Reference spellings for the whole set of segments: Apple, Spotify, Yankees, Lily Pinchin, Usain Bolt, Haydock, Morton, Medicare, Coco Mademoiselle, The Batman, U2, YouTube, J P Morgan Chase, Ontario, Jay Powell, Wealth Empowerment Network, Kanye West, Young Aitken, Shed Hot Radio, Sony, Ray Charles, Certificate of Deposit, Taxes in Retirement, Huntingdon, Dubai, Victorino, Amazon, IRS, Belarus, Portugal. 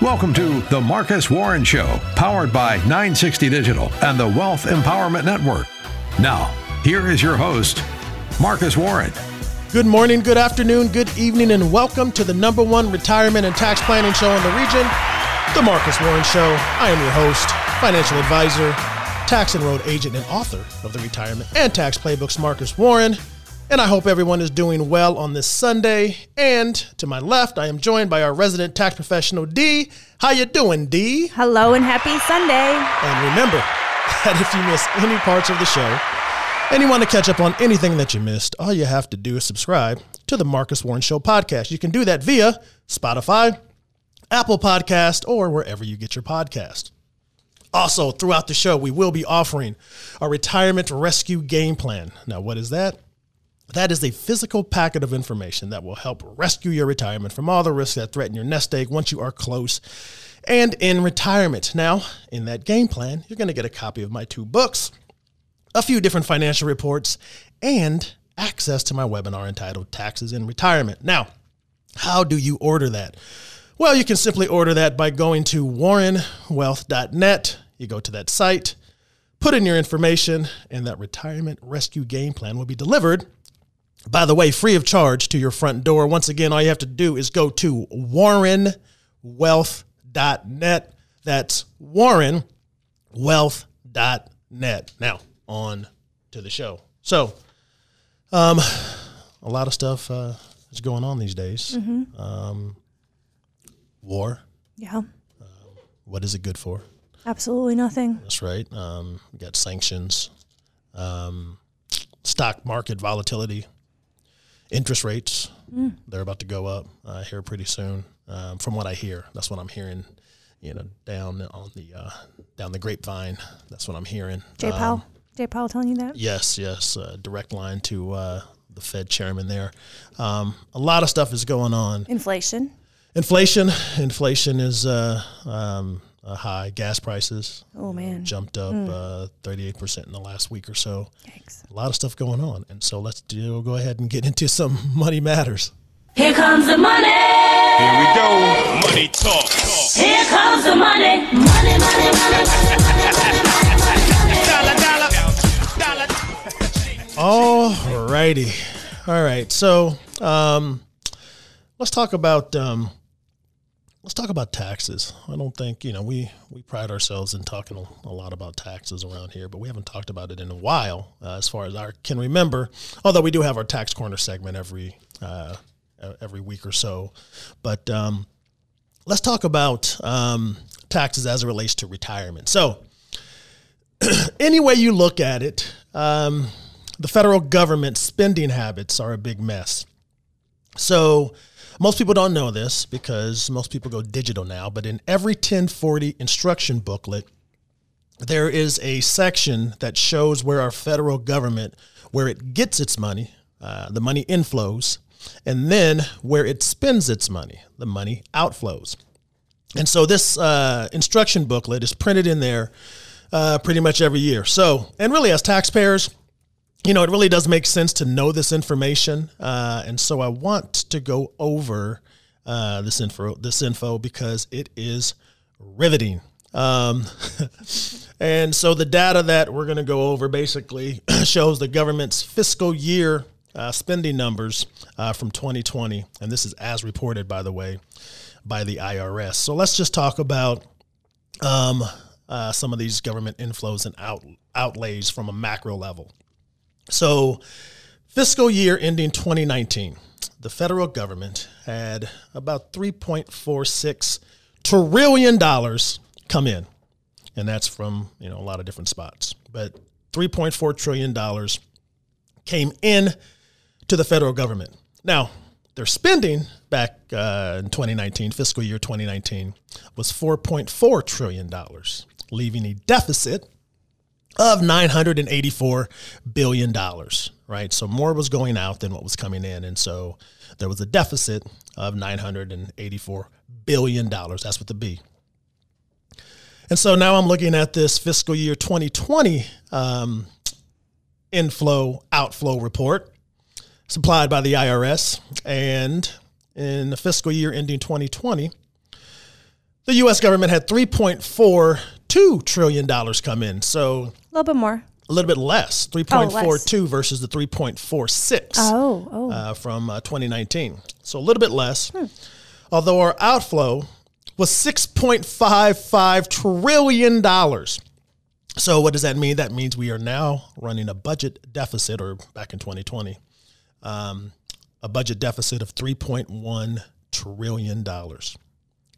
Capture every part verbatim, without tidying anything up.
Welcome to The Marcus Warren Show, powered by nine sixty Digital and the Wealth Empowerment Network. Now, here is your host, Marcus Warren. Good morning, good afternoon, good evening, and welcome to the number one retirement and tax planning show in the region, The Marcus Warren Show. I am your host, financial advisor, tax enrolled agent, and author of the Retirement and Tax Playbooks, Marcus Warren. And I hope everyone is doing well on this Sunday. And to my left, I am joined by our resident tax professional, Dee. How you doing, Dee? Hello and happy Sunday. And remember that if you miss any parts of the show and you want to catch up on anything that you missed, all you have to do is subscribe to the Marcus Warren Show podcast. You can do that via Spotify, Apple Podcasts, or wherever you get your podcast. Also, throughout the show, we will be offering a retirement rescue game plan. Now, what is that? That is a physical packet of information that will help rescue your retirement from all the risks that threaten your nest egg once you are close and in retirement. Now, in that game plan, you're going to get a copy of my two books, a few different financial reports, and access to my webinar entitled Taxes in Retirement. Now, how do you order that? Well, you can simply order that by going to warren wealth dot net. You go to that site, put in your information, and that retirement rescue game plan will be delivered, by the way, free of charge to your front door. Once again, all you have to do is go to warren wealth dot net. That's warren wealth dot net. Now, on to the show. So, um, a lot of stuff uh, is going on these days. Mm-hmm. Um, war. Yeah. Um, what is it good for? Absolutely nothing. That's right. Um, we got sanctions, um, stock market volatility. Interest rates, mm. they're about to go up uh, here pretty soon. Um, from what I hear, that's what I'm hearing, you know, down on the uh, down the grapevine. That's what I'm hearing. Jay Powell? Um, Jay Powell telling you that? Yes, yes. Uh, direct line to uh, the Fed chairman there. Um, a lot of stuff is going on. Inflation. Inflation. Inflation is uh, um, uh, high. Gas prices. Oh, man. You know, jumped up mm. uh, thirty-eight percent in the last week or so. Yikes. A lot of stuff going on. And so let's do, go ahead and get into some money matters. Here comes the money. Here we go. Money talk. talk. Here comes the money. Money, money, money, money, money, money, money. Dollar, dollar. Dollar. All righty. All right. So um, let's talk about... Um, Let's talk about taxes. I don't think, you know, we, we pride ourselves in talking a, a lot about taxes around here, but we haven't talked about it in a while uh, as far as I can remember, although we do have our Tax Corner segment every uh, every week or so. But um, let's talk about um, taxes as it relates to retirement. So any way you look at it, um, the federal government's spending habits are a big mess. So most people don't know this because most people go digital now, but in every ten forty instruction booklet, there is a section that shows where our federal government, where it gets its money, uh, the money inflows, and then where it spends its money, the money outflows. And so this uh, instruction booklet is printed in there uh, pretty much every year. So, and really as taxpayers, you know, it really does make sense to know this information. Uh, and so I want to go over uh, this info, this info because it is riveting. Um, and so the data that we're going to go over basically shows the government's fiscal year uh, spending numbers uh, from twenty twenty. And this is as reported, by the way, by the I R S. So let's just talk about um, uh, some of these government inflows and out, outlays from a macro level. So fiscal year ending twenty nineteen, the federal government had about three point four six trillion dollars come in. And that's from, you know, a lot of different spots. But three point four trillion dollars came in to the federal government. Now, their spending back uh, in twenty nineteen, fiscal year twenty nineteen, was four point four trillion dollars, leaving a deficit of nine hundred eighty-four billion dollars, right? So more was going out than what was coming in. And so there was a deficit of nine hundred eighty-four billion dollars. That's with the B. And so now I'm looking at this fiscal year twenty twenty um, inflow outflow report supplied by the I R S. And in the fiscal year ending twenty twenty, the U S government had three point four two trillion dollars come in. So a little bit more. A little bit less, three point four two oh, versus the three point four six oh, oh. Uh, from uh, twenty nineteen. So a little bit less, hmm. although our outflow was six point five five trillion dollars. So what does that mean? That means we are now running a budget deficit, or back in twenty twenty, um, a budget deficit of three point one trillion dollars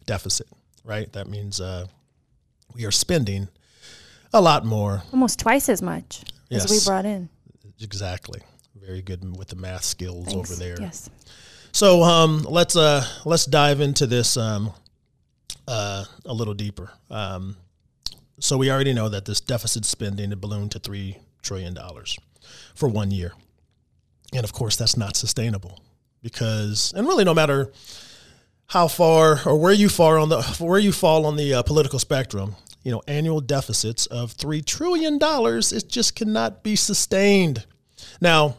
deficit, right? That means uh, we are spending a lot more. Almost twice as much yes. as we brought in. Exactly. Very good with the math skills Thanks. over there. Yes. So um, let's uh, let's dive into this um, uh, a little deeper. Um, so we already know that this deficit spending ballooned to three trillion dollars for one year. And, of course, that's not sustainable because, and really no matter how far or where you fall on the, where you fall on the uh, political spectrum, you know, annual deficits of three trillion dollars, it just cannot be sustained. Now,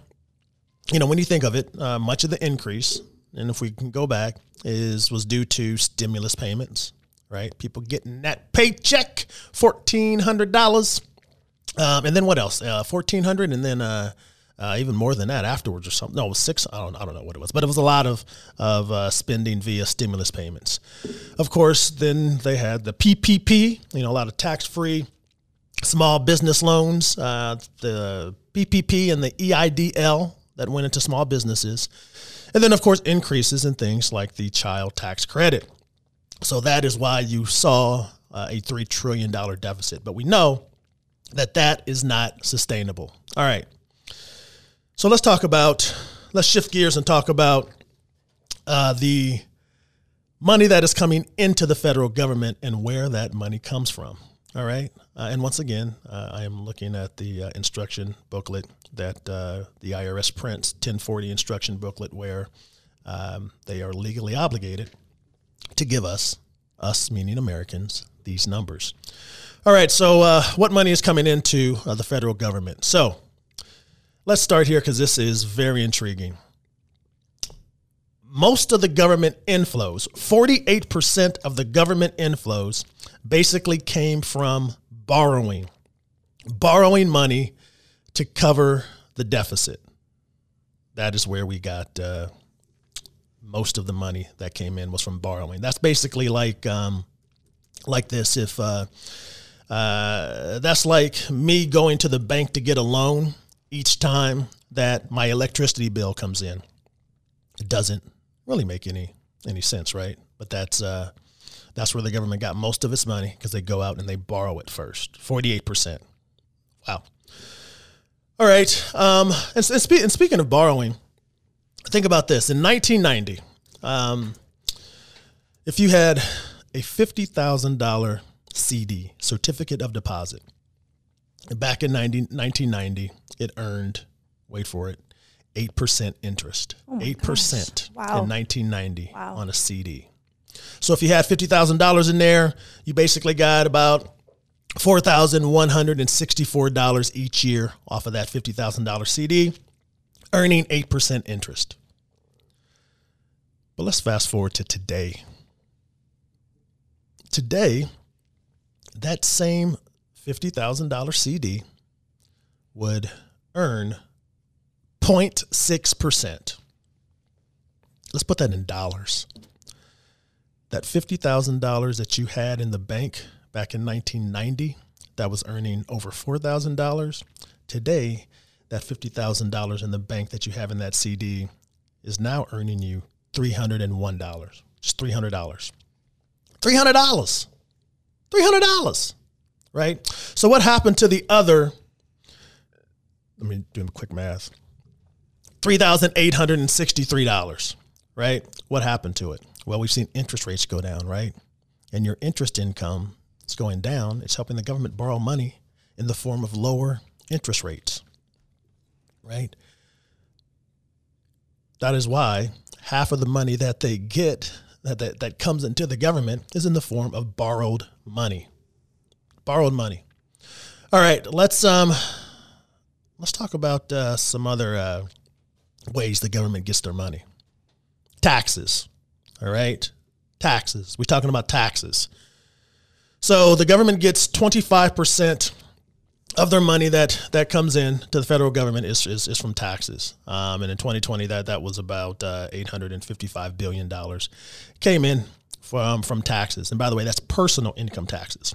you know, when you think of it, uh, much of the increase, and if we can go back, is was due to stimulus payments, right? People getting that paycheck, fourteen hundred dollars. Um, and then what else? Uh, fourteen hundred dollars, and then uh, uh, even more than that afterwards or something. No, it was six. I don't, I don't know what it was, but it was a lot of, of uh, spending via stimulus payments. Of course, then they had the P P P, you know, a lot of tax-free small business loans, uh, the P P P and the E I D L that went into small businesses. And then, of course, increases in things like the child tax credit. So that is why you saw uh, a three trillion dollars deficit. But we know that that is not sustainable. All right. So let's talk about, let's shift gears and talk about uh, the money that is coming into the federal government and where that money comes from. All right. Uh, and once again, uh, I am looking at the uh, instruction booklet that uh, the I R S prints, ten forty instruction booklet, where um, they are legally obligated to give us, us meaning Americans, these numbers. All right. So uh, what money is coming into uh, the federal government? So let's start here because this is very intriguing. Most of the government inflows, forty-eight percent of the government inflows basically came from borrowing, borrowing money to cover the deficit. That is where we got uh, most of the money that came in was from borrowing. That's basically like um, like this. If uh, uh, that's like me going to the bank to get a loan. Each time that my electricity bill comes in, it doesn't really make any any sense, right? But that's uh, that's where the government got most of its money because they go out and they borrow it first, forty-eight percent. Wow. All right. Um, and, and, spe- and speaking of borrowing, think about this. In nineteen ninety, um, if you had a fifty thousand dollars C D, Certificate of Deposit, back in nineteen ninety, it earned, wait for it, eight percent interest. Oh eight percent gosh. Wow. In nineteen ninety wow. on a C D. So if you had fifty thousand dollars in there, you basically got about four thousand one hundred sixty-four dollars each year off of that fifty thousand dollars C D, earning eight percent interest. But let's fast forward to today. Today, that same fifty thousand dollars C D would earn zero point six percent. Let's put that in dollars. That fifty thousand dollars that you had in the bank back in nineteen ninety, that was earning over four thousand dollars. Today, that fifty thousand dollars in the bank that you have in that C D is now earning you three hundred one dollars. Just three hundred dollars. three hundred dollars. three hundred dollars. Right? So what happened to the other, let me do a quick math, three thousand eight hundred sixty-three dollars, right? What happened to it? Well, we've seen interest rates go down, right? And your interest income is going down. It's helping the government borrow money in the form of lower interest rates, right? That is why half of the money that they get, that, that, that comes into the government, is in the form of borrowed money. Borrowed money. All right, let's um, let's talk about uh, some other uh, ways the government gets their money. Taxes. All right, taxes. We're talking about taxes. So the government gets twenty-five percent of their money that, that comes in to the federal government is is, is from taxes. Um, and in twenty twenty, that, that was about uh, eight hundred fifty-five billion dollars came in from, from taxes. And by the way, that's personal income taxes.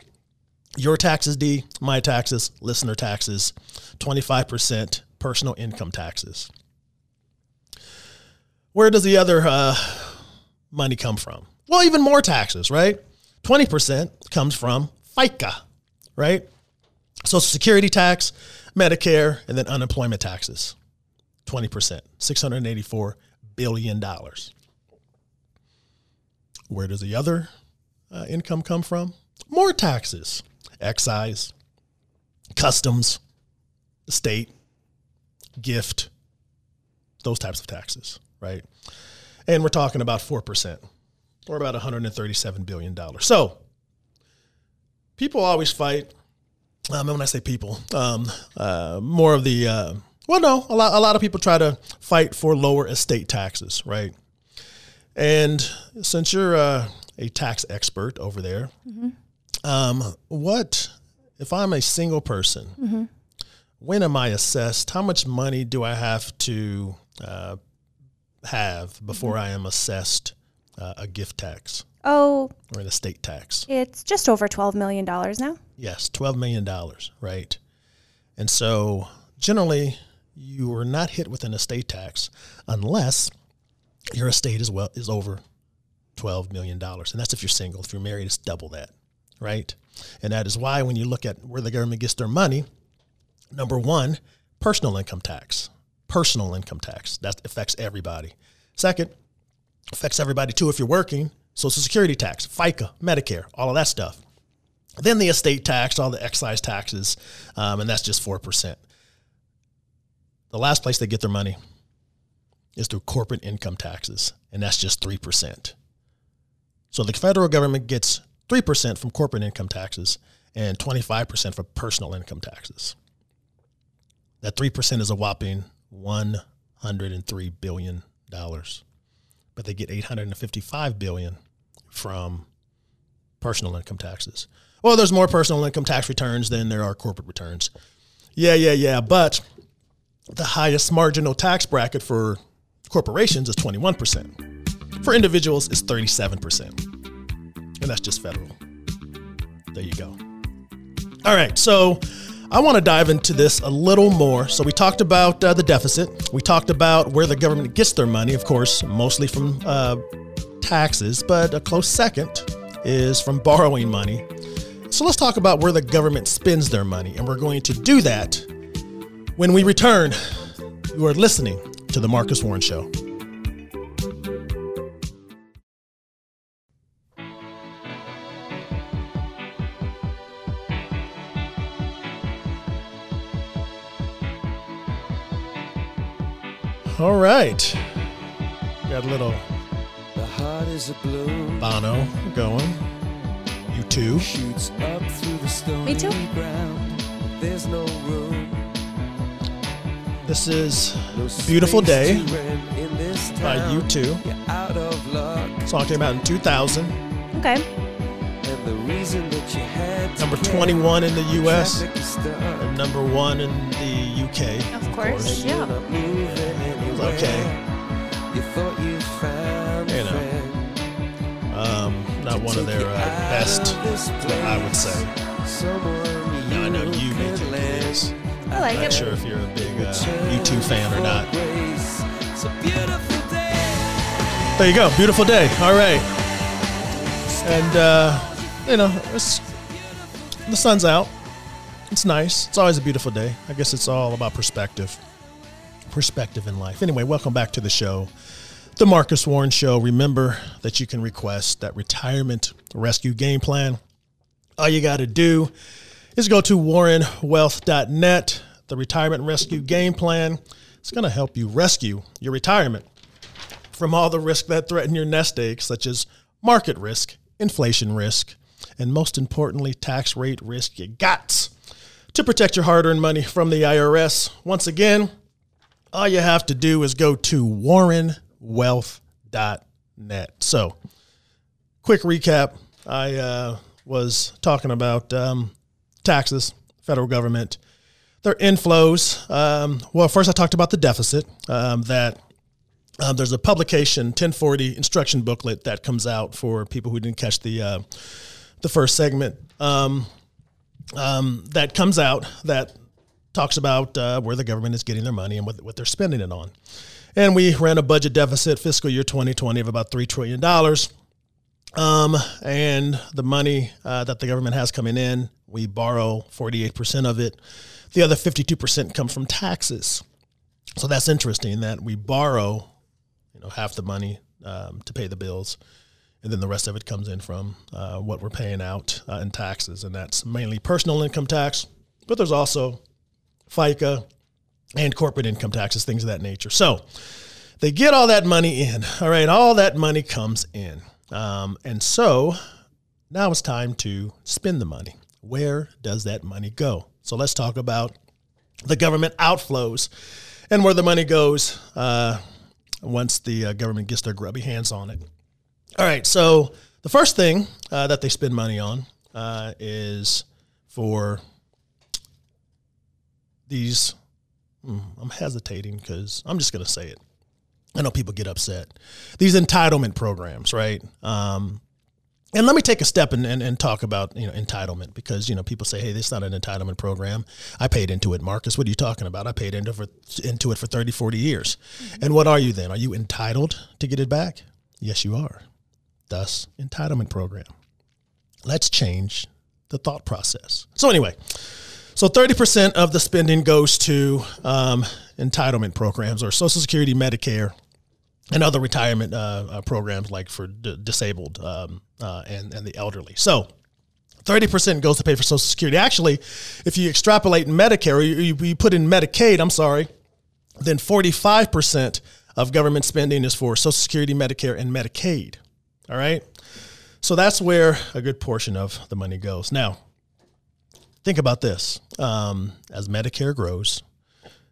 Your taxes, D, my taxes, listener taxes, twenty-five percent personal income taxes. Where does the other uh, money come from? Well, even more taxes, right? twenty percent comes from FICA, right? Social Security tax, Medicare, and then unemployment taxes, twenty percent, six hundred eighty-four billion dollars. Where does the other uh, income come from? More taxes, excise, customs, estate, gift, those types of taxes, right? And we're talking about four percent, or about one hundred thirty-seven billion dollars. So people always fight. Um, and when I say people, um, uh, more of the, uh, well, no, a lot, a lot of people try to fight for lower estate taxes, right? And since you're uh, a tax expert over there, mm-hmm. um, what, if I'm a single person, mm-hmm. when am I assessed? How much money do I have to uh, have before mm-hmm. I am assessed uh, a gift tax? Oh, or an estate tax. It's just over twelve million dollars now. Yes, twelve million dollars, right? And so generally you are not hit with an estate tax unless your estate is well is over twelve million dollars. And that's if you're single. If you're married, it's double that, right? And that is why when you look at where the government gets their money, number one, personal income tax. Personal income tax. That affects everybody. Second, affects everybody too if you're working. Social Security tax, FICA, Medicare, all of that stuff. Then the estate tax, all the excise taxes, um, and that's just four percent. The last place they get their money is through corporate income taxes, and that's just three percent. So the federal government gets three percent from corporate income taxes and twenty-five percent from personal income taxes. That three percent is a whopping one hundred three billion dollars, but they get eight hundred fifty-five billion dollars from personal income taxes. Well, there's more personal income tax returns than there are corporate returns. Yeah, yeah, yeah. But the highest marginal tax bracket for corporations is twenty-one percent. For individuals, it's thirty-seven percent. And that's just federal. There you go. All right. So I want to dive into this a little more. So we talked about uh, the deficit. We talked about where the government gets their money, of course, mostly from uh, taxes. But a close second is from borrowing money. So let's talk about where the government spends their money. And we're going to do that when we return. You are listening to The Marcus Warren Show. All right. Got a little the heart is a blue Bono going. U two. Shoots up through the stony ground. There's no room. This is Beautiful Day by U two. Song came out in two thousand. Okay. And the reason that you had number twenty-one in the U S and number one in the U K. Of course, of course. Yeah. Okay. You thought you found you know, um, not one of their uh, best, I would say. Now I know you may think it is. I like it. I'm not sure if you're a big uh, U two fan or not. There you go, Beautiful Day. All right, and uh, you know, it's, the sun's out. It's nice. It's always a beautiful day. I guess it's all about perspective. Perspective in life. Anyway, welcome back to the show, The Marcus Warren Show. Remember that you can request that retirement rescue game plan. All you got to do is go to warren wealth dot net, the retirement rescue game plan. It's going to help you rescue your retirement from all the risks that threaten your nest egg, such as market risk, inflation risk, and most importantly, tax rate risk. You got to protect your hard-earned money from the I R S. Once again, all you have to do is go to warren wealth dot net. So, quick recap. I uh, was talking about um, taxes, federal government, their inflows. Um, well, first I talked about the deficit, um, that uh, there's a publication, ten forty instruction booklet that comes out for people who didn't catch the uh, the first segment. Um, um, that comes out that talks about uh, where the government is getting their money and what, what they're spending it on. And we ran a budget deficit fiscal year twenty twenty of about three trillion dollars. Um, and the money uh, that the government has coming in, we borrow forty-eight percent of it. The other fifty-two percent comes from taxes. So that's interesting that we borrow, you know, half the money um, to pay the bills, and then the rest of it comes in from uh, what we're paying out uh, in taxes. And that's mainly personal income tax, but there's also FICA and corporate income taxes, things of that nature. So they get all that money in. All right, all that money comes in. Um, and so now it's time to spend the money. Where does that money go? So let's talk about the government outflows and where the money goes uh, once the uh, government gets their grubby hands on it. All right, so the first thing uh, that they spend money on uh, is for these, hmm, I'm hesitating because I'm just going to say it. I know people get upset. These entitlement programs, right? Um, and let me take a step and, and, and talk about, you know, entitlement, because, you know, people say, hey, this is not an entitlement program. I paid into it, Marcus. What are you talking about? I paid into, for, into it for thirty, forty years. Mm-hmm. And what are you then? Are you entitled to get it back? Yes, you are. Thus, entitlement program. Let's change the thought process. So anyway, so thirty percent of the spending goes to um, entitlement programs or Social Security, Medicare, and other retirement uh, uh, programs like for d- disabled um, uh, and, and the elderly. So thirty percent goes to pay for Social Security. Actually, if you extrapolate Medicare, or you, you put in Medicaid, I'm sorry, then forty-five percent of government spending is for Social Security, Medicare, and Medicaid. All right? So that's where a good portion of the money goes. Now, think about this. Um, as Medicare grows,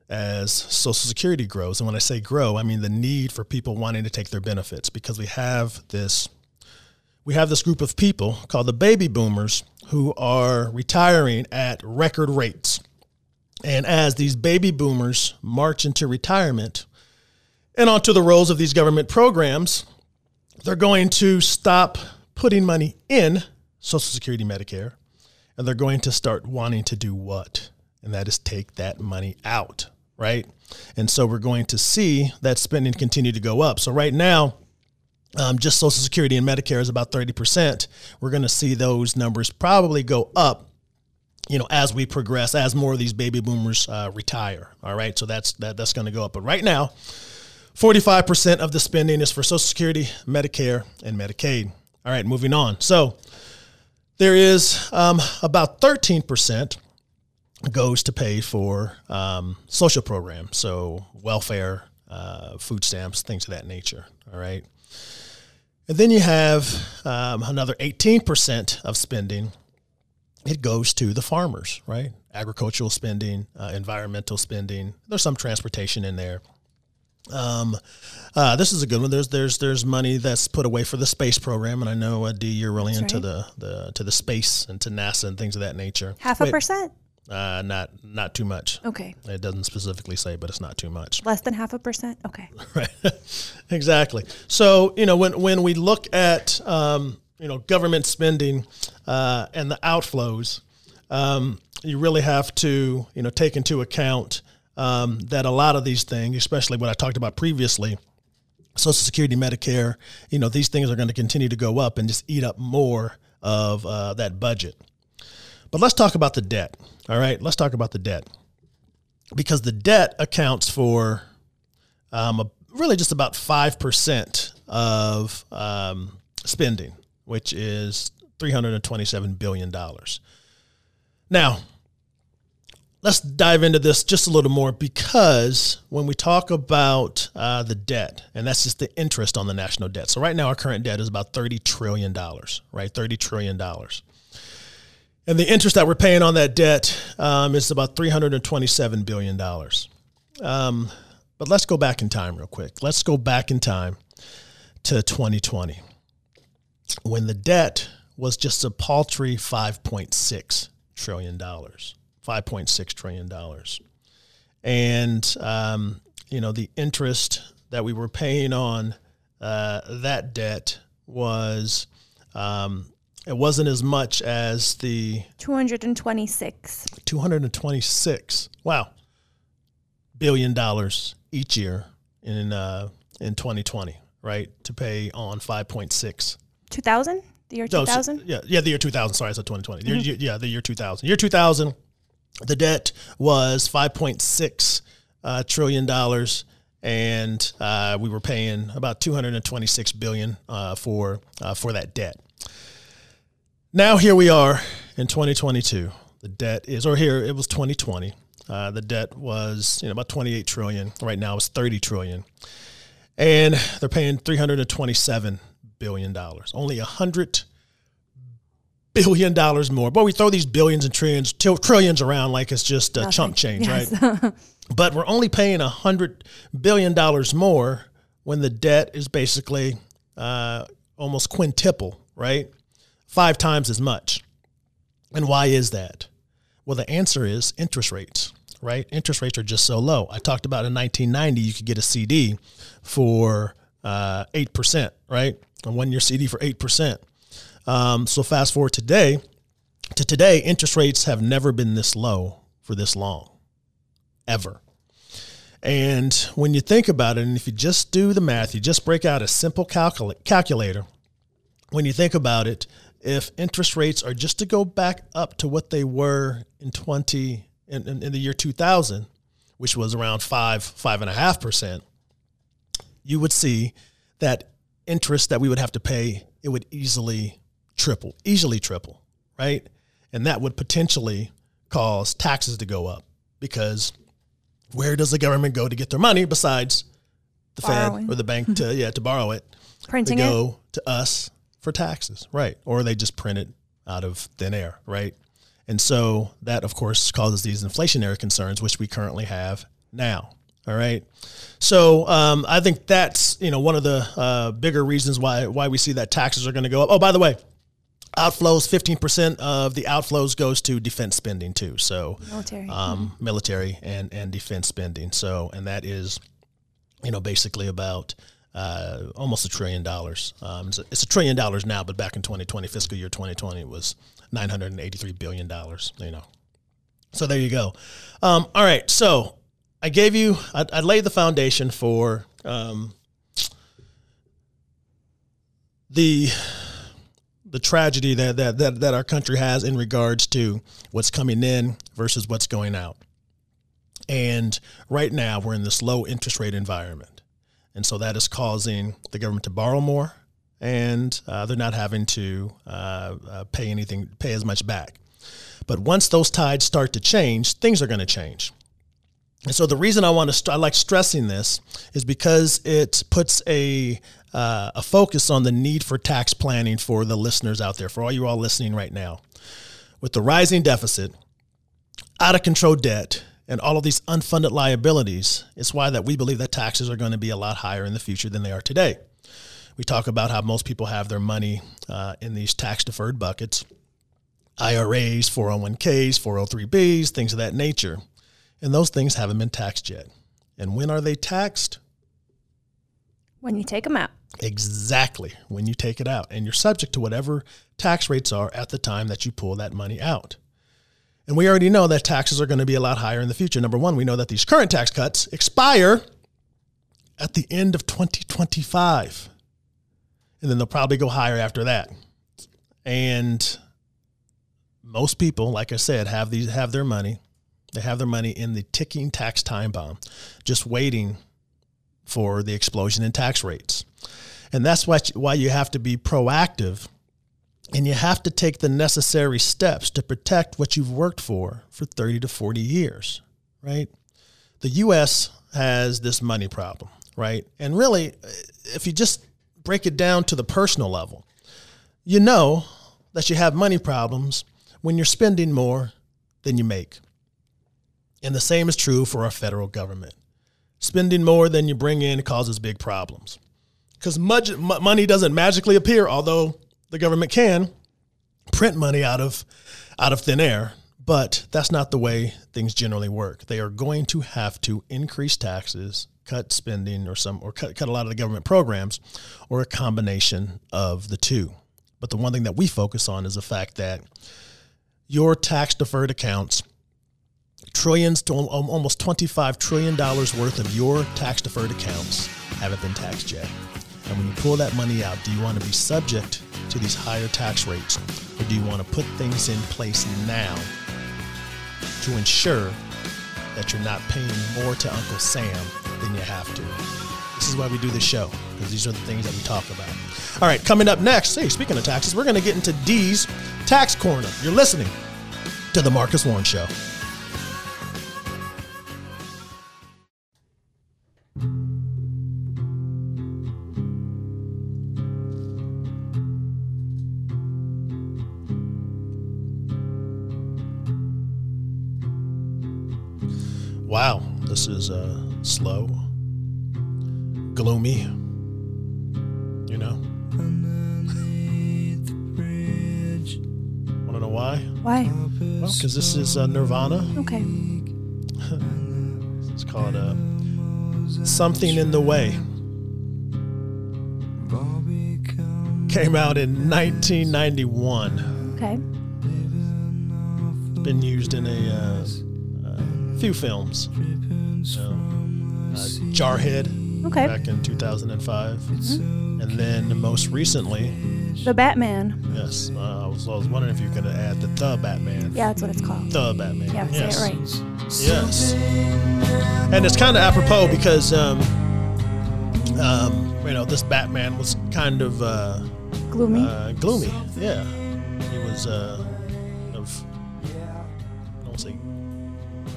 as Social Security grows. And when I say grow, I mean the need for people wanting to take their benefits, because we have this we have this group of people called the baby boomers who are retiring at record rates. And as these baby boomers march into retirement and onto the rolls of these government programs, they're going to stop putting money in Social Security, Medicare, and they're going to start wanting to do what? And that is take that money out. Right. And so we're going to see that spending continue to go up. So right now, um, just Social Security and Medicare is about thirty percent. We're going to see those numbers probably go up, you know, as we progress, as more of these baby boomers uh, retire. All right. So that's that, that's going to go up. But right now, forty-five percent of the spending is for Social Security, Medicare, and Medicaid. All right. Moving on. So there is um, about thirteen percent. Goes to pay for um, social programs, so welfare, uh, food stamps, things of that nature, all right? And then you have um, another eighteen percent of spending. It goes to the farmers, right? Agricultural spending, uh, environmental spending. There's some transportation in there. Um, uh, this is a good one. There's, there's, there's money that's put away for the space program. And I know, uh, D, you're really that's into right. the, the, to the space and to NASA and things of that nature. Half Wait. a percent. Uh, not, not too much. Okay. It doesn't specifically say, but it's not too much. Less than half a percent. Okay. Right. Exactly. So, you know, when, when we look at, um, you know, government spending, uh, and the outflows, um, you really have to, you know, take into account, um, that a lot of these things, especially what I talked about previously, Social Security, Medicare, you know, these things are going to continue to go up and just eat up more of, uh, that budget. But let's talk about the debt. All right, let's talk about the debt, because the debt accounts for um, a, really just about five percent of um, spending, which is three hundred twenty-seven billion dollars. Now, let's dive into this just a little more, because when we talk about uh, the debt, and that's just the interest on the national debt. So right now, our current debt is about thirty trillion dollars, right, thirty trillion dollars. And the interest that we're paying on that debt um, is about three hundred twenty-seven billion dollars. Um, but let's go back in time real quick. Let's go back in time to twenty twenty. when the debt was just a paltry five point six trillion dollars, five point six trillion dollars. And, um, you know, the interest that we were paying on uh, that debt was, um, it wasn't as much as the... two hundred twenty-six. two hundred twenty-six, wow, billion dollars each year in uh, in twenty twenty, right, to pay on five point six. two thousand? The year two thousand? No, yeah, yeah, the year two thousand. Sorry, I said twenty twenty. Mm-hmm. The year, yeah, the year two thousand. Year two thousand, the debt was five point six uh, trillion dollars, and uh, we were paying about two hundred twenty-six billion dollars uh, for uh, for that debt. Now here we are in twenty twenty-two. The debt is, or here it was twenty twenty. Uh, the debt was, you know, about twenty-eight trillion dollars. Right now it's thirty trillion dollars, and they're paying three hundred twenty-seven billion dollars, only one hundred billion dollars more. But we throw these billions and trillions, t- trillions around like it's just a chump change, yes. Right? But we're only paying one hundred billion dollars more when the debt is basically uh, almost quintuple, right? Five times as much. And why is that? Well, the answer is interest rates, right? Interest rates are just so low. I talked about in nineteen ninety, you could get a C D for uh, eight percent, right? A one-year C D for eight percent. Um, so fast forward today, to today, interest rates have never been this low for this long, ever. And when you think about it, and if you just do the math, you just break out a simple calcul- calculator, when you think about it, if interest rates are just to go back up to what they were in twenty in, in, in the year two thousand, which was around five five and a half percent, you would see that interest that we would have to pay, it would easily triple, easily triple, right? And that would potentially cause taxes to go up, because where does the government go to get their money besides the Borrowing. Fed or the bank to yeah to borrow it? Printing to go it. To us. For taxes, right? Or they just print it out of thin air, right? And so that, of course, causes these inflationary concerns, which we currently have now, all right? So um, I think that's, you know, one of the uh, bigger reasons why why we see that taxes are going to go up. Oh, by the way, outflows, fifteen percent of the outflows goes to defense spending too. So military, um, mm-hmm. military and, and defense spending. So, and that is, you know, basically about Uh, almost a trillion dollars. Um, it's, a, it's a trillion dollars now, but back in twenty twenty, fiscal year twenty twenty, it was nine hundred eighty-three billion dollars, you know. So there you go. Um, all right, so I gave you, I, I laid the foundation for um, the the tragedy that, that, that, that our country has in regards to what's coming in versus what's going out. And right now, we're in this low interest rate environment. And so that is causing the government to borrow more, and uh, they're not having to uh, uh, pay anything, pay as much back. But once those tides start to change, things are going to change. And so the reason I want to, st- I like stressing this, is because it puts a uh, a focus on the need for tax planning for the listeners out there, for all you all listening right now. With the rising deficit, out of control debt, and all of these unfunded liabilities, it's why that we believe that taxes are going to be a lot higher in the future than they are today. We talk about how most people have their money uh, in these tax-deferred buckets, I R As, four oh one Ks, four oh three Bs, things of that nature. And those things haven't been taxed yet. And when are they taxed? When you take them out. Exactly, when you take it out. And you're subject to whatever tax rates are at the time that you pull that money out. And we already know that taxes are going to be a lot higher in the future. Number one, we know that these current tax cuts expire at the end of twenty twenty-five. And then they'll probably go higher after that. And most people, like I said, have these have their money. They have their money in the ticking tax time bomb, just waiting for the explosion in tax rates. And that's why you have to be proactive. And you have to take the necessary steps to protect what you've worked for for thirty to forty years, right? The U S has this money problem, right? And really, if you just break it down to the personal level, you know that you have money problems when you're spending more than you make. And the same is true for our federal government. Spending more than you bring in causes big problems, because money doesn't magically appear, although the government can print money out of out of thin air, but that's not the way things generally work. They are going to have to increase taxes, cut spending, or some or cut, cut a lot of the government programs, or a combination of the two. But the one thing that we focus on is the fact that your tax-deferred accounts, trillions to almost twenty-five trillion dollars worth of your tax-deferred accounts haven't been taxed yet. And when you pull that money out, do you want to be subject to these higher tax rates, or do you want to put things in place now to ensure that you're not paying more to Uncle Sam than you have to? This is why we do this show, because these are the things that we talk about. All right, coming up next, hey, speaking of taxes, we're going to get into Dee's Tax Corner. You're listening to The Marcus Warren Show. Wow, this is uh, slow, gloomy, you know? Want to know why? Why? Well, because this is uh, Nirvana. Okay. It's called uh, Something in the Way. Came out in nineteen ninety-one. Okay. It's been used in a... Uh, few films. Um, uh, Jarhead, okay, back in two thousand five. Mm-hmm. And then most recently... The Batman. Yes. Uh, I, was, I was wondering if you were going to add the The Batman. Yeah, that's what it's called. The Batman. Yeah, yes. Say it right. Yes. And it's kind of apropos because, um, um, you know, this Batman was kind of... Uh, gloomy? Uh, gloomy, yeah. He was... Uh,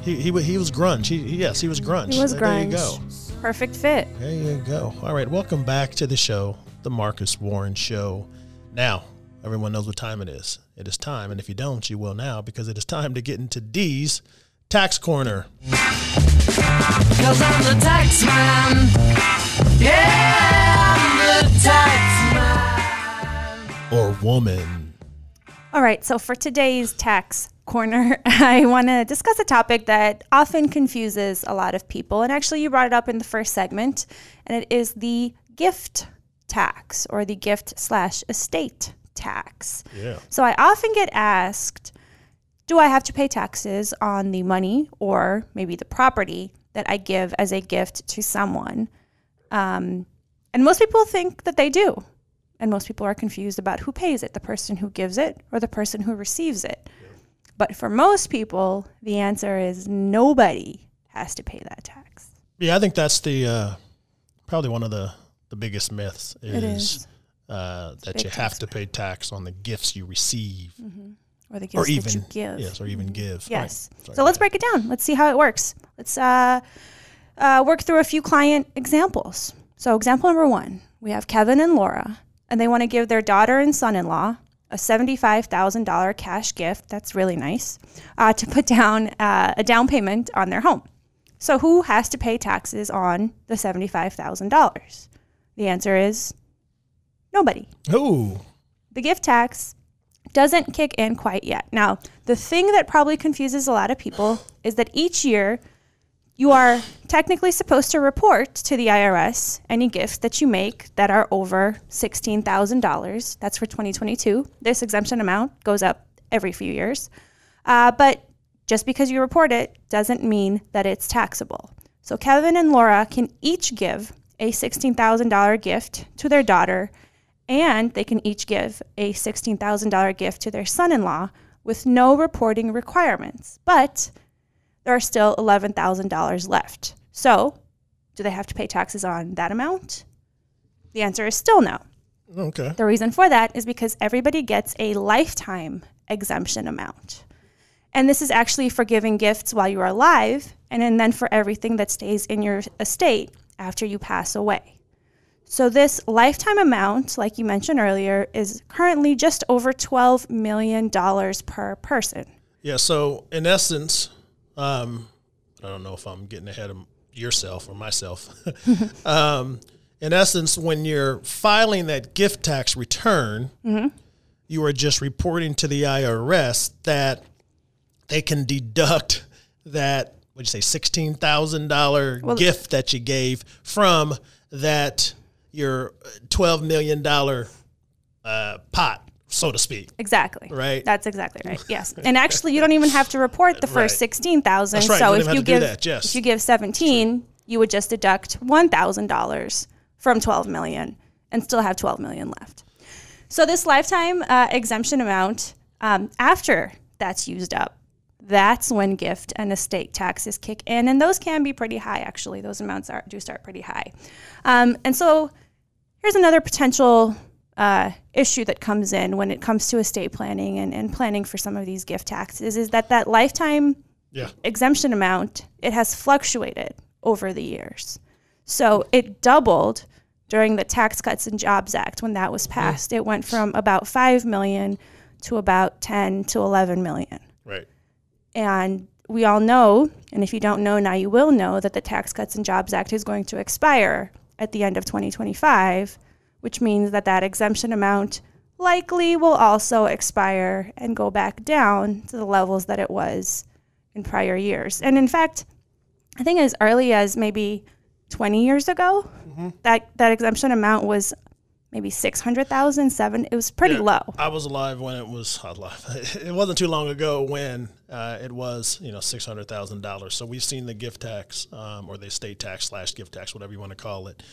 He, he he was grunge. He, yes, he was grunge. He was grunge. There you go. Perfect fit. There you go. All right, welcome back to the show, The Marcus Warren Show. Now, everyone knows what time it is. It is time, and if you don't, you will now, because it is time to get into Dee's Tax Corner. 'Cause I'm the tax man. Yeah, I'm the tax man. Or woman. All right, so for today's tax corner, I want to discuss a topic that often confuses a lot of people. And actually, you brought it up in the first segment, and it is the gift tax, or the gift slash estate tax. Yeah. So I often get asked, do I have to pay taxes on the money or maybe the property that I give as a gift to someone? Um, and most people think that they do. And most people are confused about who pays it, the person who gives it or the person who receives it. But for most people, the answer is nobody has to pay that tax. Yeah, I think that's the uh, probably one of the, the biggest myths is, it is. Uh, that you have to pay tax on the gifts you receive. Mm-hmm. Or the gifts or even, that you give. Yes, or even give. Yes. Right. Sorry, so let's break it down. Let's see how it works. Let's uh, uh, work through a few client examples. So example number one, we have Kevin and Laura, and they want to give their daughter and son-in-law a seventy-five thousand dollars cash gift, that's really nice, uh, to put down uh, a down payment on their home. So who has to pay taxes on the seventy-five thousand dollars? The answer is nobody. Oh. The gift tax doesn't kick in quite yet. Now, the thing that probably confuses a lot of people is that each year you are technically supposed to report to the I R S any gifts that you make that are over sixteen thousand dollars. That's for twenty twenty-two. This exemption amount goes up every few years. Uh, but just because you report it doesn't mean that it's taxable. So Kevin and Laura can each give a sixteen thousand dollars gift to their daughter, and they can each give a sixteen thousand dollars gift to their son-in-law with no reporting requirements. But there are still eleven thousand dollars left. So, do they have to pay taxes on that amount? The answer is still no. Okay. The reason for that is because everybody gets a lifetime exemption amount. And this is actually for giving gifts while you are alive, and, and then for everything that stays in your estate after you pass away. So this lifetime amount, like you mentioned earlier, is currently just over twelve million dollars per person. Yeah, so in essence... Um, I don't know if I'm getting ahead of yourself or myself. um, in essence, when you're filing that gift tax return, mm-hmm. you are just reporting to the I R S that they can deduct that, what'd you say, sixteen thousand dollars well, gift that you gave from that your twelve million dollars uh, pot, so to speak. Exactly. Right? That's exactly right. Yes. And actually, you don't even have to report the first right. sixteen thousand dollars. That's right. So you if, you give, yes. if you give seventeen thousand dollars, you would just deduct one thousand dollars from twelve million dollars and still have twelve million dollars left. So this lifetime uh, exemption amount, um, after that's used up, that's when gift and estate taxes kick in. And those can be pretty high, actually. Those amounts are, do start pretty high. Um, and so here's another potential uh, issue that comes in when it comes to estate planning and, and planning for some of these gift taxes is that that lifetime yeah. exemption amount, it has fluctuated over the years. So it doubled during the Tax Cuts and Jobs Act when that was passed. Yeah. It went from about five million dollars to about ten to eleven million dollars. Right. And we all know, and if you don't know, now you will know, that the Tax Cuts and Jobs Act is going to expire at the end of twenty twenty-five, which means that that exemption amount likely will also expire and go back down to the levels that it was in prior years. And in fact, I think as early as maybe twenty years ago, mm-hmm. that, that exemption amount was maybe six hundred thousand, seven. It was pretty yeah, low. I was alive when it was alive. It wasn't too long ago when uh, it was, you know, six hundred thousand dollars. So we've seen the gift tax um, or the estate tax slash gift tax, whatever you want to call it,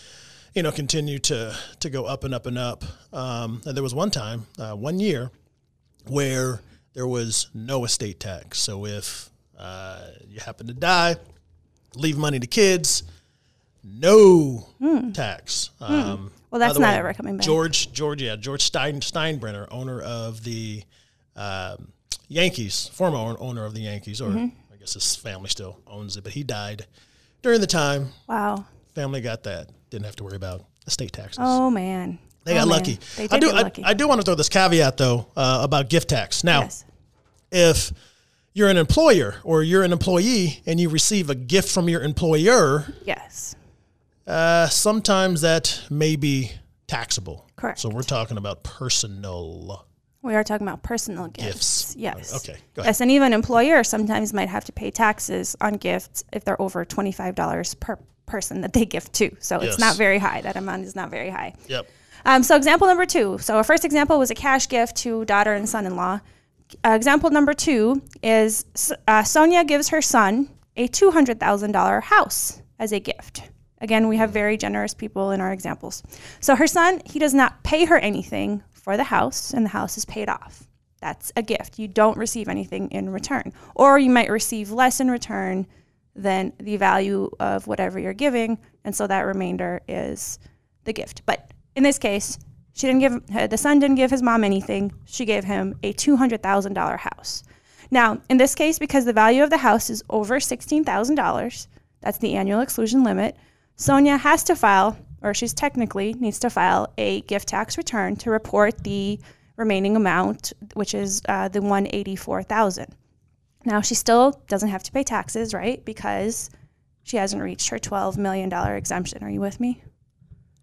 you know, continue to to go up and up and up. Um, and there was one time, uh, one year, where there was no estate tax. So if uh, you happen to die, leave money to kids, no mm. tax. Um, mm. Well, that's not way, ever coming back. George, George, yeah, George Stein, Steinbrenner, owner of the um, Yankees, former owner of the Yankees, or mm-hmm. I guess his family still owns it, but he died during the time. Wow. Family got that. Didn't have to worry about estate taxes. Oh, man. They oh, got man. lucky. They did I do, get lucky. I, I do want to throw this caveat, though, uh, about gift tax. Now, yes. if you're an employer or you're an employee and you receive a gift from your employer. Yes. Uh, sometimes that may be taxable. Correct. So we're talking about personal. We are talking about personal gifts. Gifts. Yes. Okay. Go ahead. Yes, and even employers sometimes might have to pay taxes on gifts if they're over twenty-five dollars per person that they gift to. So yes. it's not very high. That amount is not very high. Yep. Um, so example number two. So our first example was a cash gift to daughter and son-in-law. Uh, example number two is uh, Sonia gives her son a two hundred thousand dollars house as a gift. Again, we have very generous people in our examples. So her son, he does not pay her anything for the house, and the house is paid off. That's a gift. You don't receive anything in return. Or you might receive less in return than the value of whatever you're giving, and so that remainder is the gift. But in this case, she didn't give the son didn't give his mom anything. She gave him a two hundred thousand dollars house. Now, in this case, because the value of the house is over sixteen thousand dollars, that's the annual exclusion limit, Sonia has to file, or she's technically needs to file a gift tax return to report the remaining amount, which is uh, the one hundred eighty-four thousand dollars. Now, she still doesn't have to pay taxes, right? Because she hasn't reached her twelve million dollars exemption. Are you with me?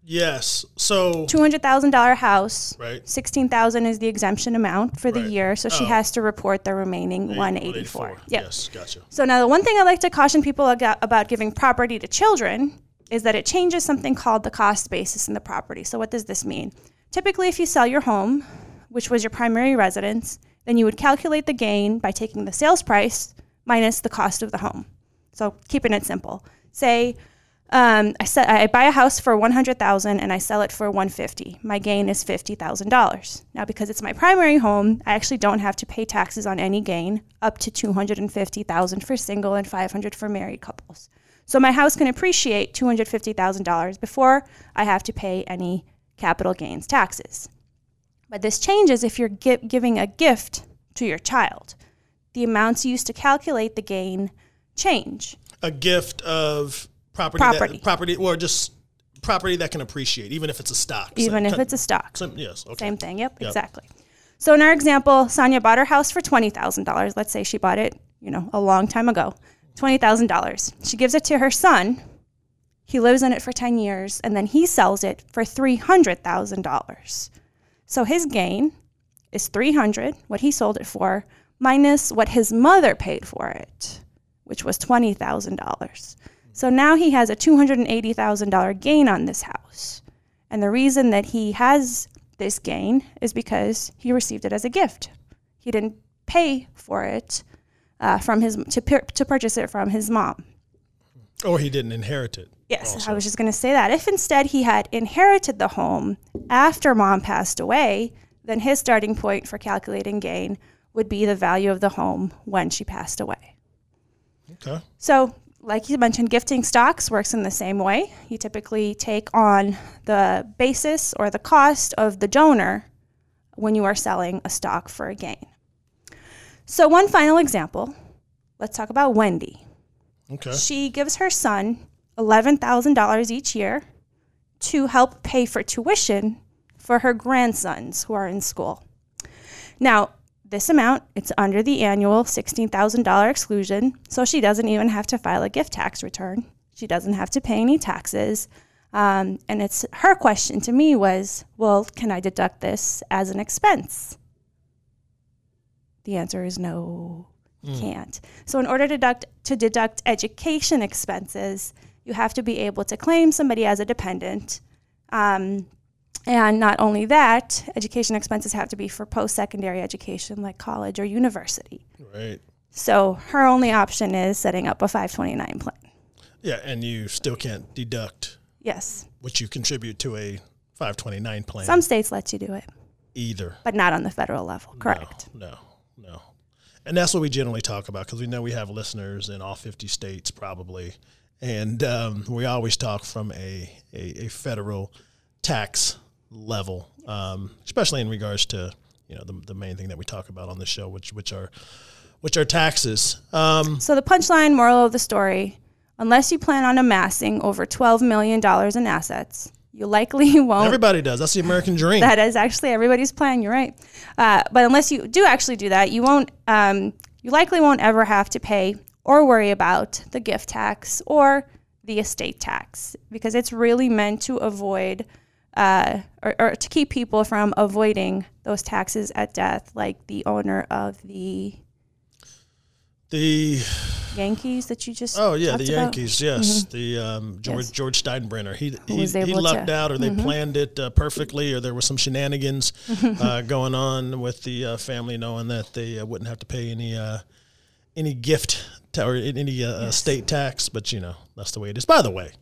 Yes. So two hundred thousand dollars house, right. sixteen thousand dollars is the exemption amount for the right. year, so she oh. has to report the remaining one hundred eighty-four thousand dollars. Yep. Yes, gotcha. So now the one thing I like to caution people about giving property to children is that it changes something called the cost basis in the property. So what does this mean? Typically, if you sell your home, which was your primary residence, then you would calculate the gain by taking the sales price minus the cost of the home. So keeping it simple. Say um, I, se- I buy a house for one hundred thousand dollars and I sell it for one hundred fifty thousand dollars. My gain is fifty thousand dollars. Now, because it's my primary home, I actually don't have to pay taxes on any gain, up to two hundred fifty thousand dollars for single and five hundred thousand dollars for married couples. So my house can appreciate two hundred fifty thousand dollars before I have to pay any capital gains taxes. But this changes if you're gi- giving a gift to your child. The amounts used to calculate the gain change. A gift of property, property, that, property or just property that can appreciate, even if it's a stock. Even so, if kind, it's a stock. Some, yes. Okay. Same thing. Yep, yep, exactly. So in our example, Sonia bought her house for twenty thousand dollars. Let's say she bought it, you know, a long time ago. twenty thousand dollars. She gives it to her son, He lives in it for ten years, and then he sells it for three hundred thousand dollars. So his gain is three hundred, what he sold it for, minus what his mother paid for it, which was twenty thousand dollars. So now he has a two hundred eighty thousand dollars gain on this house. And the reason that he has this gain is because he received it as a gift. He didn't pay for it uh, from his to to purchase it from his mom. Or he didn't inherit it. Yes, also. I was just going to say that. If instead he had inherited the home after mom passed away, then his starting point for calculating gain would be the value of the home when she passed away. Okay. So, like you mentioned, gifting stocks works in the same way. You typically take on the basis or the cost of the donor when you are selling a stock for a gain. So one final example, let's talk about Wendy. Okay. She gives her son eleven thousand dollars each year to help pay for tuition for her grandsons who are in school. Now, this amount, it's under the annual sixteen thousand dollars exclusion, so she doesn't even have to file a gift tax return. She doesn't have to pay any taxes. Um, and it's her question to me was, well, can I deduct this as an expense? The answer is no, you mm. can't. So in order to deduct, to deduct education expenses, you have to be able to claim somebody as a dependent. Um, and not only that, education expenses have to be for post-secondary education like college or university. Right. So her only option is setting up a five twenty-nine plan. Yeah, and you still can't deduct. Yes. What you contribute to a five twenty-nine plan. Some states let you do it. Either. But not on the federal level, correct? No, no. No. And that's what we generally talk about because we know we have listeners in all fifty states probably. And um, we always talk from a, a, a federal tax level, um, especially in regards to, you know, the, the main thing that we talk about on the show, which which are which are taxes. Um, so the punchline moral of the story, unless you plan on amassing over twelve million dollars in assets, you likely won't. Everybody does. That's the American dream. That is actually everybody's plan. You're right. Uh, but unless you do actually do that, you won't. Um, you likely won't ever have to pay or worry about the gift tax or the estate tax because it's really meant to avoid uh, or, or to keep people from avoiding those taxes at death, like the owner of the the Yankees that you just oh yeah the Yankees about. yes mm-hmm. the um, George yes. George Steinbrenner he he, he lucked to. out or they mm-hmm. planned it uh, perfectly or there were some shenanigans uh, going on with the uh, family knowing that they uh, wouldn't have to pay any uh, any gift ta- or any uh, yes. estate tax, but you know that's the way it is. By the way,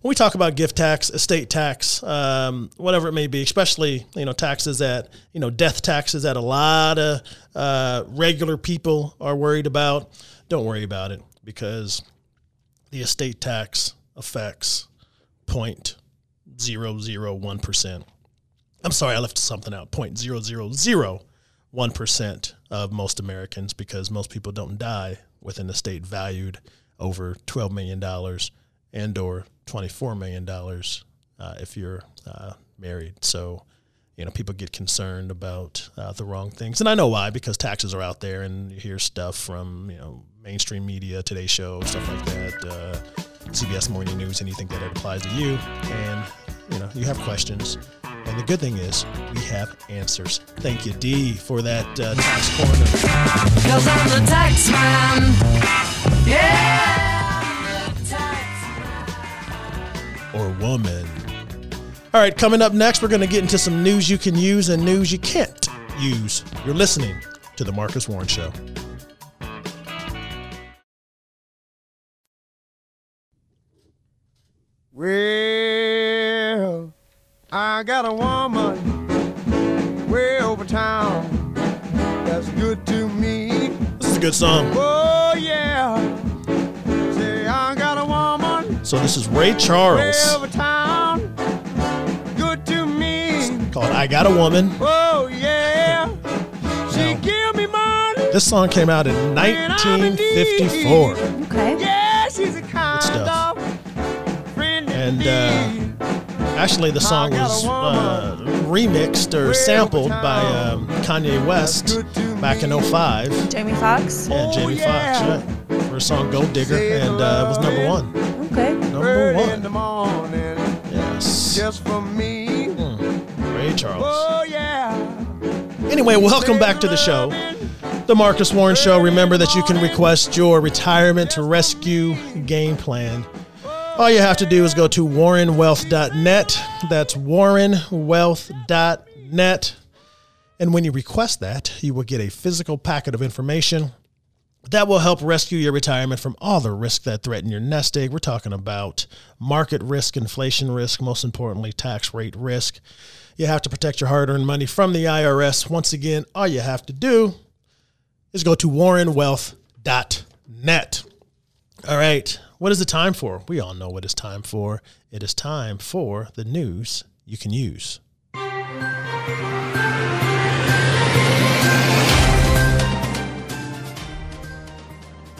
when we talk about gift tax, estate tax, um, whatever it may be, especially you know taxes that you know death taxes that a lot of uh, regular people are worried about. Don't worry about it because the estate tax affects zero point zero zero one percent. I'm sorry, I left something out, zero point zero zero zero one percent of most Americans because most people don't die with an estate valued over twelve million dollars and or twenty-four million dollars uh, if you're uh, married. So, you know, people get concerned about uh, the wrong things. And I know why, because taxes are out there and you hear stuff from, you know, mainstream media, Today Show, stuff like that, uh, C B S Morning News, and you think that it applies to you. And, you know, you have questions. And the good thing is we have answers. Thank you, Dee, for that uh, tax corner. 'Cause I'm the tax man. Yeah, the tax man. Or woman. All right, coming up next, we're going to get into some news you can use and news you can't use. You're listening to The Marcus Warren Show. Well, I got a woman way over town that's good to me. This is a good song. Oh, yeah. Say, I got a woman. So this is Ray Charles. Way over town. Called I Got a Woman. Oh, yeah. She now, give me money. This song came out in nineteen fifty-four. Okay. Yeah, she's a kind stuff. And uh, actually, the song was uh, remixed or sampled by um, Kanye West back in oh five. Jamie Foxx? Yeah, Jamie Foxx, yeah. her song Gold Digger, and uh, it was number one. Okay. Number one. Yes. Just for me. Hmm. Ray Charles. Oh, yeah. Anyway, welcome back to the show. The Marcus Warren Show. Remember that you can request your retirement to rescue game plan. All you have to do is go to warren wealth dot net. That's warren wealth dot net. And when you request that, you will get a physical packet of information that will help rescue your retirement from all the risks that threaten your nest egg. We're talking about market risk, inflation risk, most importantly, tax rate risk. You have to protect your hard-earned money from the I R S. Once again, all you have to do is go to warren wealth dot net. All right, what is it time for? We all know what it's time for. It is time for the news you can use.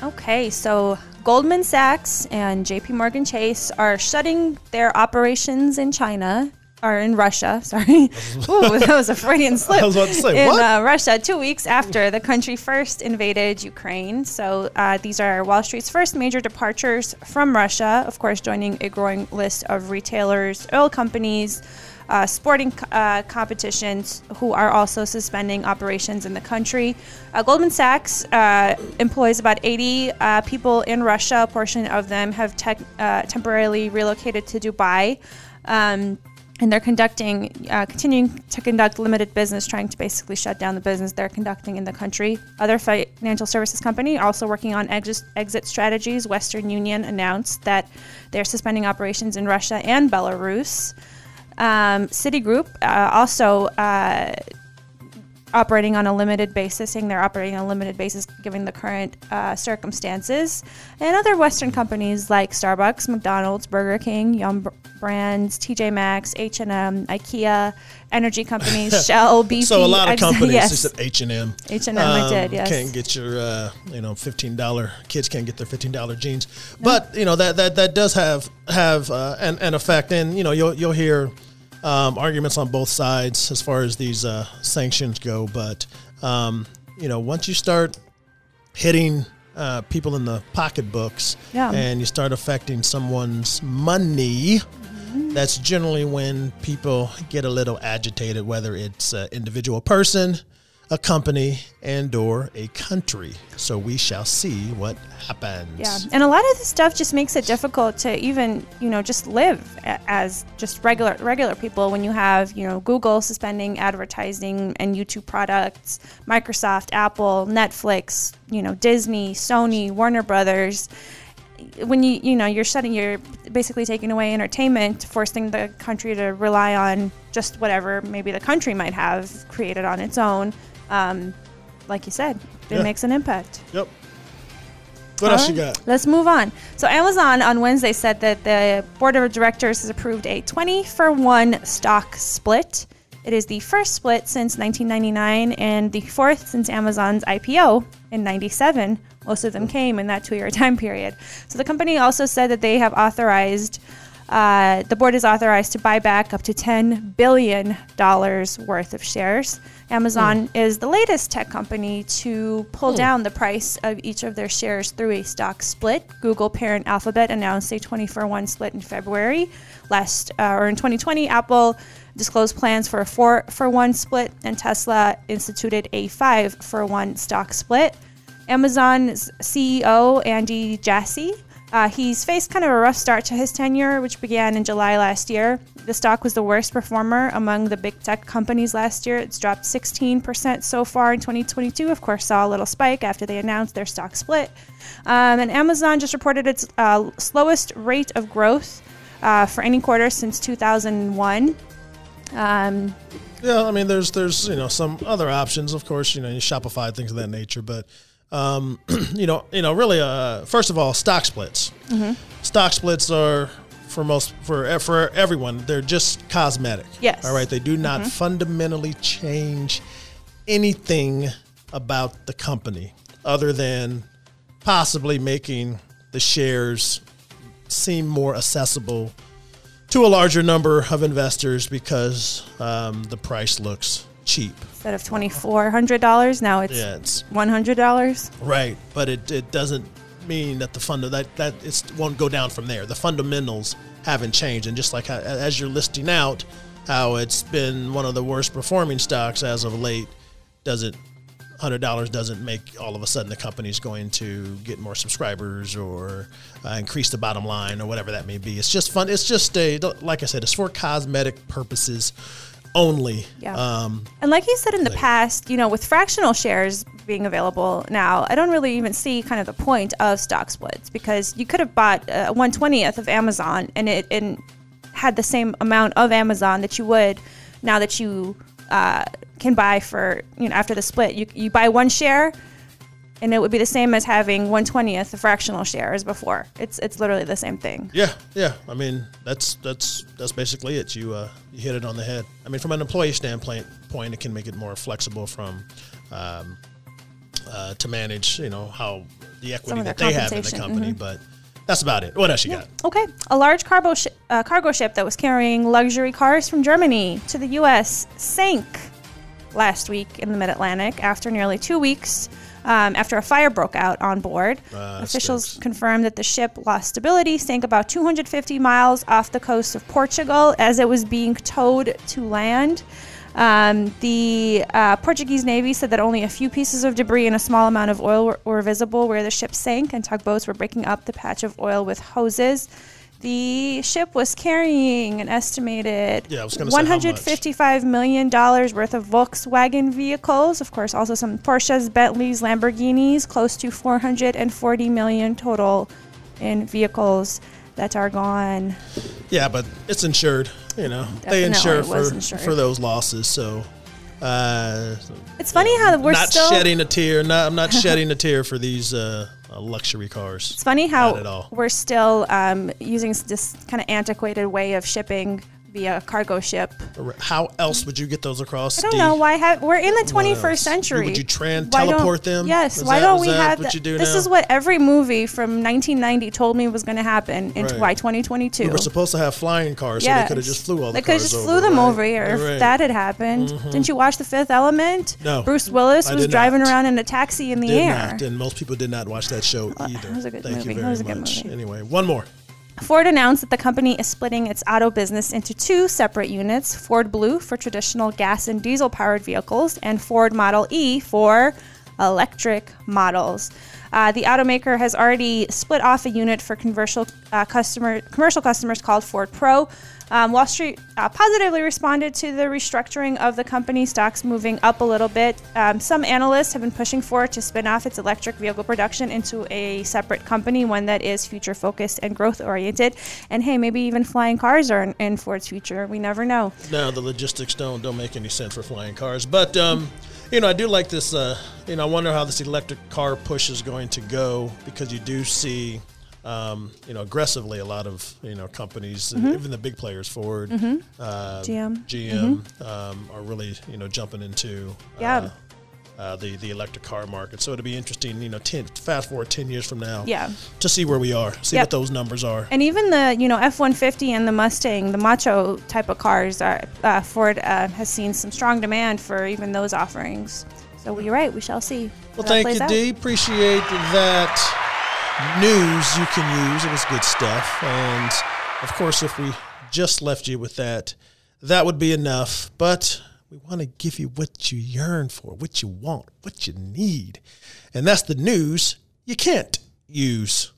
Okay, so Goldman Sachs and J P Morgan Chase are shutting their operations in China, or in Russia, sorry. Ooh, that was a Freudian slip. I was about to say, in, what? In uh, Russia, two weeks after the country first invaded Ukraine. So uh, these are Wall Street's first major departures from Russia, of course, joining a growing list of retailers, oil companies, Uh, sporting uh, competitions who are also suspending operations in the country. Uh, Goldman Sachs uh, employs about eighty uh, people in Russia. A portion of them have te- uh, temporarily relocated to Dubai. Um, and they're conducting, uh, continuing to conduct limited business, trying to basically shut down the business they're conducting in the country. Other financial services company also working on ex- exit strategies. Western Union announced that they're suspending operations in Russia and Belarus. Um, Citigroup uh, also uh, operating on a limited basis, saying they're operating on a limited basis given the current uh, circumstances. And other Western companies like Starbucks, McDonald's, Burger King, Yum Brands, T J Maxx, H and M, IKEA, energy companies, Shell, B P. So a lot of companies. Yes. Except H and M. H and M, um, I did, yes. Can't get your, uh, you know, fifteen dollars, kids can't get their fifteen dollars jeans. No. But, you know, that that, that does have have uh, an, an effect. And, you know, you'll, you'll hear Um, arguments on both sides as far as these uh, sanctions go. But, um, you know, once you start hitting uh, people in the pocketbooks, yeah, and you start affecting someone's money, mm-hmm, that's generally when people get a little agitated, whether it's an individual person, a company, and or a country. So we shall see what happens. Yeah, and a lot of this stuff just makes it difficult to even, you know, just live as just regular regular people when you have, you know, Google suspending advertising and YouTube products, Microsoft, Apple, Netflix, you know, Disney, Sony, Warner Brothers. When you, you know, you're shutting, you're basically taking away entertainment, forcing the country to rely on just whatever maybe the country might have created on its own. Um, like you said, it yeah. makes an impact. Yep. What All else right. you got? Let's move on. So Amazon on Wednesday said that the board of directors has approved a twenty for one stock split. It is the first split since nineteen ninety-nine and the fourth since Amazon's I P O in ninety-seven. Most of them came in that two-year time period. So the company also said that they have authorized, uh, the board is authorized to buy back up to ten billion dollars worth of shares. Amazon mm. is the latest tech company to pull mm. down the price of each of their shares through a stock split. Google parent Alphabet announced a twenty for one split in February. Last, uh, or in twenty twenty, Apple disclosed plans for a four for one split, and Tesla instituted a five for one stock split. Amazon's C E O, Andy Jassy, uh, he's faced kind of a rough start to his tenure, which began in July last year. The stock was the worst performer among the big tech companies last year. It's dropped sixteen percent so far in twenty twenty-two. Of course, saw a little spike after they announced their stock split. Um, and Amazon just reported its uh, slowest rate of growth uh, for any quarter since two thousand one. Um, yeah, I mean, there's, there's you know, some other options, of course, you know, you Shopify, things of that nature, but... Um, you know, you know, really, uh, first of all, stock splits, mm-hmm. stock splits are for most, for, for everyone, they're just cosmetic. Yes. All right. They do not mm-hmm. fundamentally change anything about the company other than possibly making the shares seem more accessible to a larger number of investors because, um, the price looks cheap. Instead of twenty-four hundred dollars, now it's, yeah, it's one hundred dollars. Right, but it, it doesn't mean that the fund that that it won't go down from there. The fundamentals haven't changed, and just like how, as you're listing out how it's been one of the worst performing stocks as of late, doesn't one hundred dollars doesn't make all of a sudden the company's going to get more subscribers or uh, increase the bottom line or whatever that may be. It's just fun. It's just a, like I said, it's for cosmetic purposes only. Yeah. Um, and like you said in the like, past, you know, with fractional shares being available now, I don't really even see kind of the point of stock splits, because you could have bought a one twentieth of Amazon and it and had the same amount of Amazon that you would now that you uh, can buy for, you know, after the split. You you buy one share and it would be the same as having one twentieth the fractional share as before. It's it's literally the same thing. Yeah, yeah. I mean, that's that's that's basically it. You uh, you hit it on the head. I mean, from an employee standpoint, point it can make it more flexible from um, uh, to manage, you know, how the equity that they have in the company. Mm-hmm. But that's about it. What else you yeah. got? Okay. A large cargo sh- uh, cargo ship that was carrying luxury cars from Germany to the U S sank last week in the Mid-Atlantic after nearly two weeks um, after a fire broke out on board. Uh, Officials stinks. confirmed that the ship lost stability, sank about two hundred fifty miles off the coast of Portugal as it was being towed to land. Um, the uh, Portuguese Navy said that only a few pieces of debris and a small amount of oil were, were visible where the ship sank, and tugboats were breaking up the patch of oil with hoses. The ship was carrying an estimated yeah, one hundred fifty-five million dollars worth of Volkswagen vehicles, of course, also some Porsches, Bentleys, Lamborghinis, close to four hundred forty million dollars total in vehicles that are gone. Yeah, but it's insured, you know. Definitely they insure for, insured. for those losses, so... Uh, it's funny you know, how we're not still... shedding a tear. Not, I'm not shedding a tear for these uh, luxury cars. It's funny how we're still um, using this kind of antiquated way of shipping via cargo ship. How else would you get those across? I don't D? know why. Have, we're in the twenty-first century. Would you trans- teleport them? Yes. Is why that, don't we have that? This now? is what every movie from nineteen ninety told me was going to happen in right. twenty twenty-two. We were supposed to have flying cars, yes. so they could have just flew all the they cars They could have just flew over, them right? over here. Right. If that had happened, mm-hmm. didn't you watch The Fifth Element? No. Bruce Willis I was driving not. around in a taxi in the did air. Not. And most people did not watch that show well, either. That was a good Thank movie. you very was a good much. Movie. Anyway, one more. Ford announced that the company is splitting its auto business into two separate units, Ford Blue for traditional gas and diesel-powered vehicles, and Ford Model E for electric models. Uh, the automaker has already split off a unit for commercial, uh, customer, commercial customers called Ford Pro. Um, Wall Street uh, positively responded to the restructuring of the company, stocks moving up a little bit. Um, some analysts have been pushing for it to spin off its electric vehicle production into a separate company, one that is future-focused and growth-oriented. And hey, maybe even flying cars are in, in Ford's future. We never know. No, the logistics don't don't make any sense for flying cars. But, um, you know, I do like this. Uh, you know, I wonder how this electric car push is going to go, because you do see... Um, you know, aggressively, a lot of, you know, companies, mm-hmm. even the big players, Ford, mm-hmm. uh, G M, G M mm-hmm. um, are really, you know, jumping into yeah. uh, uh, the, the electric car market. So it'll be interesting, you know, ten, fast forward ten years from now yeah. to see where we are, see yep. what those numbers are. And even the, you know, F one fifty and the Mustang, the macho type of cars, are, uh, Ford uh, has seen some strong demand for even those offerings. So you're right, we shall see. Well, thank you, out. Dee. Appreciate that. News you can use. It was good stuff. And of course, if we just left you with that, that would be enough. But we want to give you what you yearn for, what you want, what you need. And that's the news you can't use.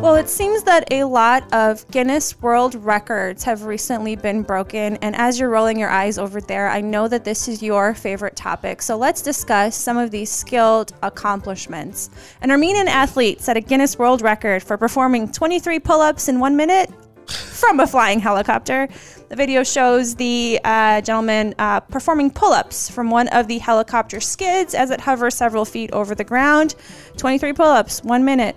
Well, it seems that a lot of Guinness World Records have recently been broken, and as you're rolling your eyes over there, I know that this is your favorite topic. So let's discuss some of these skilled accomplishments. An Armenian athlete set a Guinness World Record for performing twenty-three pull-ups in one minute from a flying helicopter. The video shows the uh, gentleman uh, performing pull-ups from one of the helicopter skids as it hovers several feet over the ground. twenty-three pull-ups, one minute.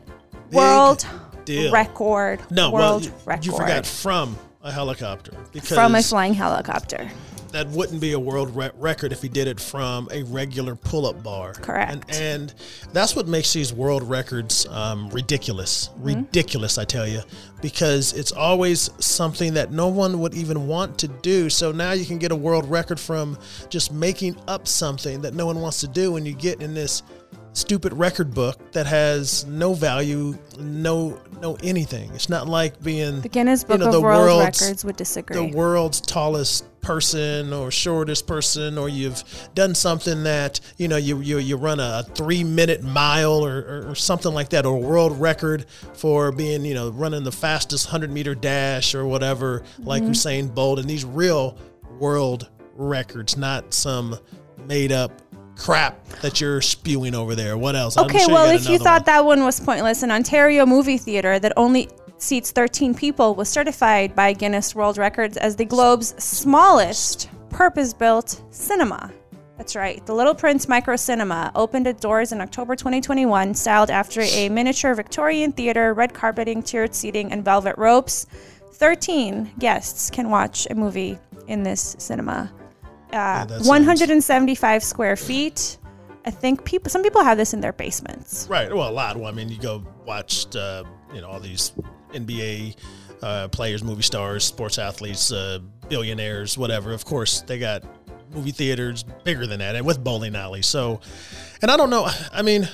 Big. World Deal. Record. No, world well, you, record. You forgot from a helicopter. Because from a flying helicopter. that wouldn't be a world re- record if he did it from a regular pull-up bar. Correct. And, and that's what makes these world records um, ridiculous. Mm-hmm. Ridiculous, I tell you, because it's always something that no one would even want to do. So now you can get a world record from just making up something that no one wants to do, and you get in this stupid record book that has no value, no no anything. It's not like being the Guinness Book you know, of the World world's, Records would disagree. The world's tallest person or shortest person, or you've done something that you know you you, you run a three minute mile or, or, or something like that, or a world record for being you know running the fastest hundred meter dash or whatever, mm-hmm. like Usain Bolt, and these real world records, not some made up crap that you're spewing over there. What else? Okay, I'm sure well, you if you thought one. that one was pointless, an Ontario movie theater that only seats thirteen people was certified by Guinness World Records as the globe's smallest purpose-built cinema. That's right. The Little Prince Micro Cinema opened its doors in October twenty twenty-one, styled after a miniature Victorian theater, red carpeting, tiered seating, and velvet ropes. thirteen guests can watch a movie in this cinema. Uh, yeah, one hundred seventy-five sounds... square feet. I think people. Some people have this in their basements. Right. Well, a lot. Well, I mean, you go watch, uh, you know, all these N B A uh, players, movie stars, sports athletes, uh, billionaires, whatever. Of course, they got movie theaters bigger than that, and with bowling alleys. So, and I don't know. I mean,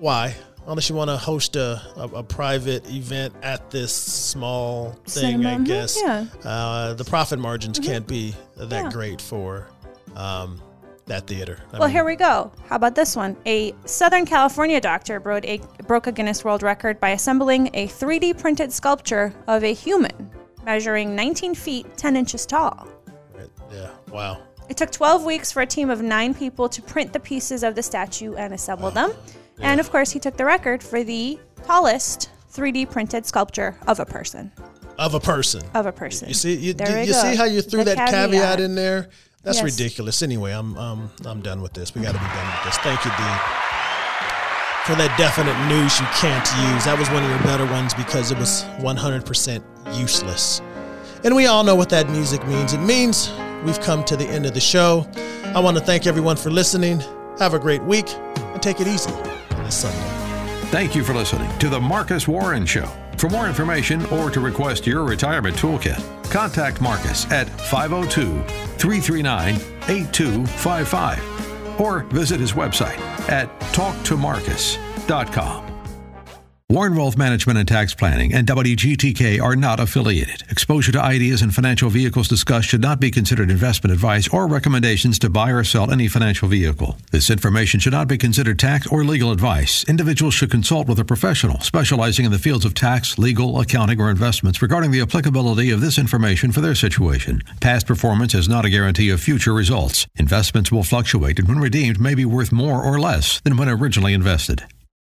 why? Unless you want to host a, a, a private event at this small thing, Cinema. I guess. Yeah. Uh, the profit margins mm-hmm. can't be that yeah. great for. Um, that theater. I well, mean. Here we go. How about this one? A Southern California doctor broke a, broke a Guinness World Record by assembling a three D printed sculpture of a human measuring nineteen feet, ten inches tall. Right. Yeah. Wow. It took twelve weeks for a team of nine people to print the pieces of the statue and assemble wow. them. Yeah. And of course, he took the record for the tallest three D printed sculpture of a person. Of a person. Of a person. You see, you, there you, you see how you threw the that caveat. caveat in there? That's yes. ridiculous. Anyway, I'm um, I'm done with this. We got to be done with this. Thank you, Dee, for that definite news you can't use. That was one of your better ones because it was one hundred percent useless. And we all know what that music means. It means we've come to the end of the show. I want to thank everyone for listening. Have a great week and take it easy on this Sunday. Thank you for listening to The Marcus Warren Show. For more information or to request your retirement toolkit, contact Marcus at five oh two, three three nine, eight two five five or visit his website at talk to marcus dot com. Warren Wealth Management and Tax Planning and W G T K are not affiliated. Exposure to ideas and financial vehicles discussed should not be considered investment advice or recommendations to buy or sell any financial vehicle. This information should not be considered tax or legal advice. Individuals should consult with a professional specializing in the fields of tax, legal, accounting, or investments regarding the applicability of this information for their situation. Past performance is not a guarantee of future results. Investments will fluctuate and when redeemed may be worth more or less than when originally invested.